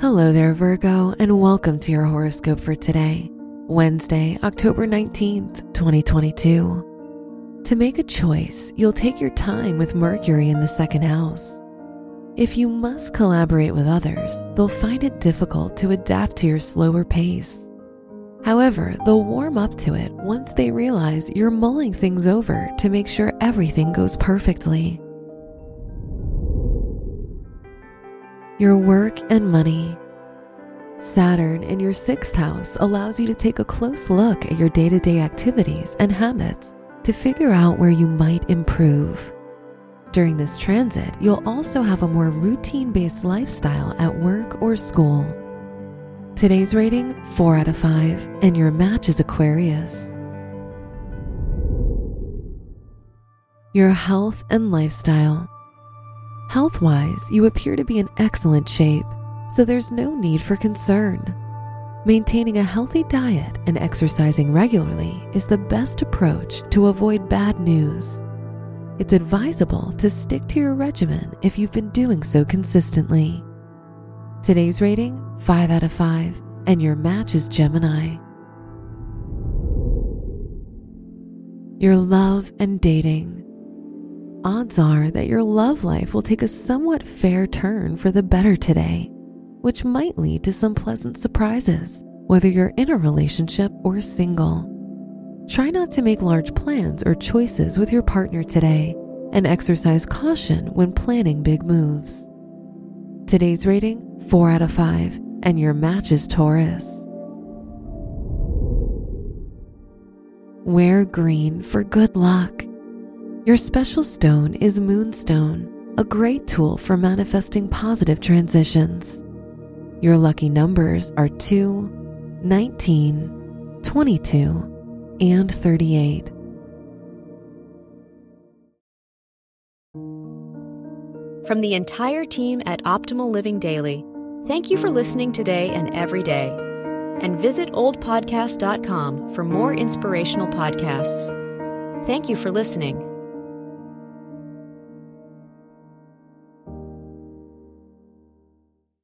Hello there, Virgo, and welcome to your horoscope for today, Wednesday, October 19th, 2022. To make a choice, you'll take your time with Mercury in the second house. If you must collaborate with others, they'll find it difficult to adapt to your slower pace. However, they'll warm up to it once they realize you're mulling things over to make sure everything goes perfectly. Your work and money. Saturn in your 6th house allows you to take a close look at your day-to-day activities and habits to figure out where you might improve. During this transit, you'll also have a more routine-based lifestyle at work or school. Today's rating, 4 out of 5, and your match is Aquarius. Your health and lifestyle. Health-wise, you appear to be in excellent shape, so there's no need for concern. Maintaining a healthy diet and exercising regularly is the best approach to avoid bad news. It's advisable to stick to your regimen if you've been doing so consistently. Today's rating, 5 out of 5, and your match is Gemini. Your love and dating. Odds are that your love life will take a somewhat fair turn for the better today, which might lead to some pleasant surprises, whether you're in a relationship or single. Try not to make large plans or choices with your partner today, and exercise caution when planning big moves. Today's rating, 4 out of 5, and your match is Taurus. Wear green for good luck. Your special stone is Moonstone, a great tool for manifesting positive transitions. Your lucky numbers are 2, 19, 22, and 38. From the entire team at Optimal Living Daily, thank you for listening today and every day. And visit oldpodcast.com for more inspirational podcasts. Thank you for listening.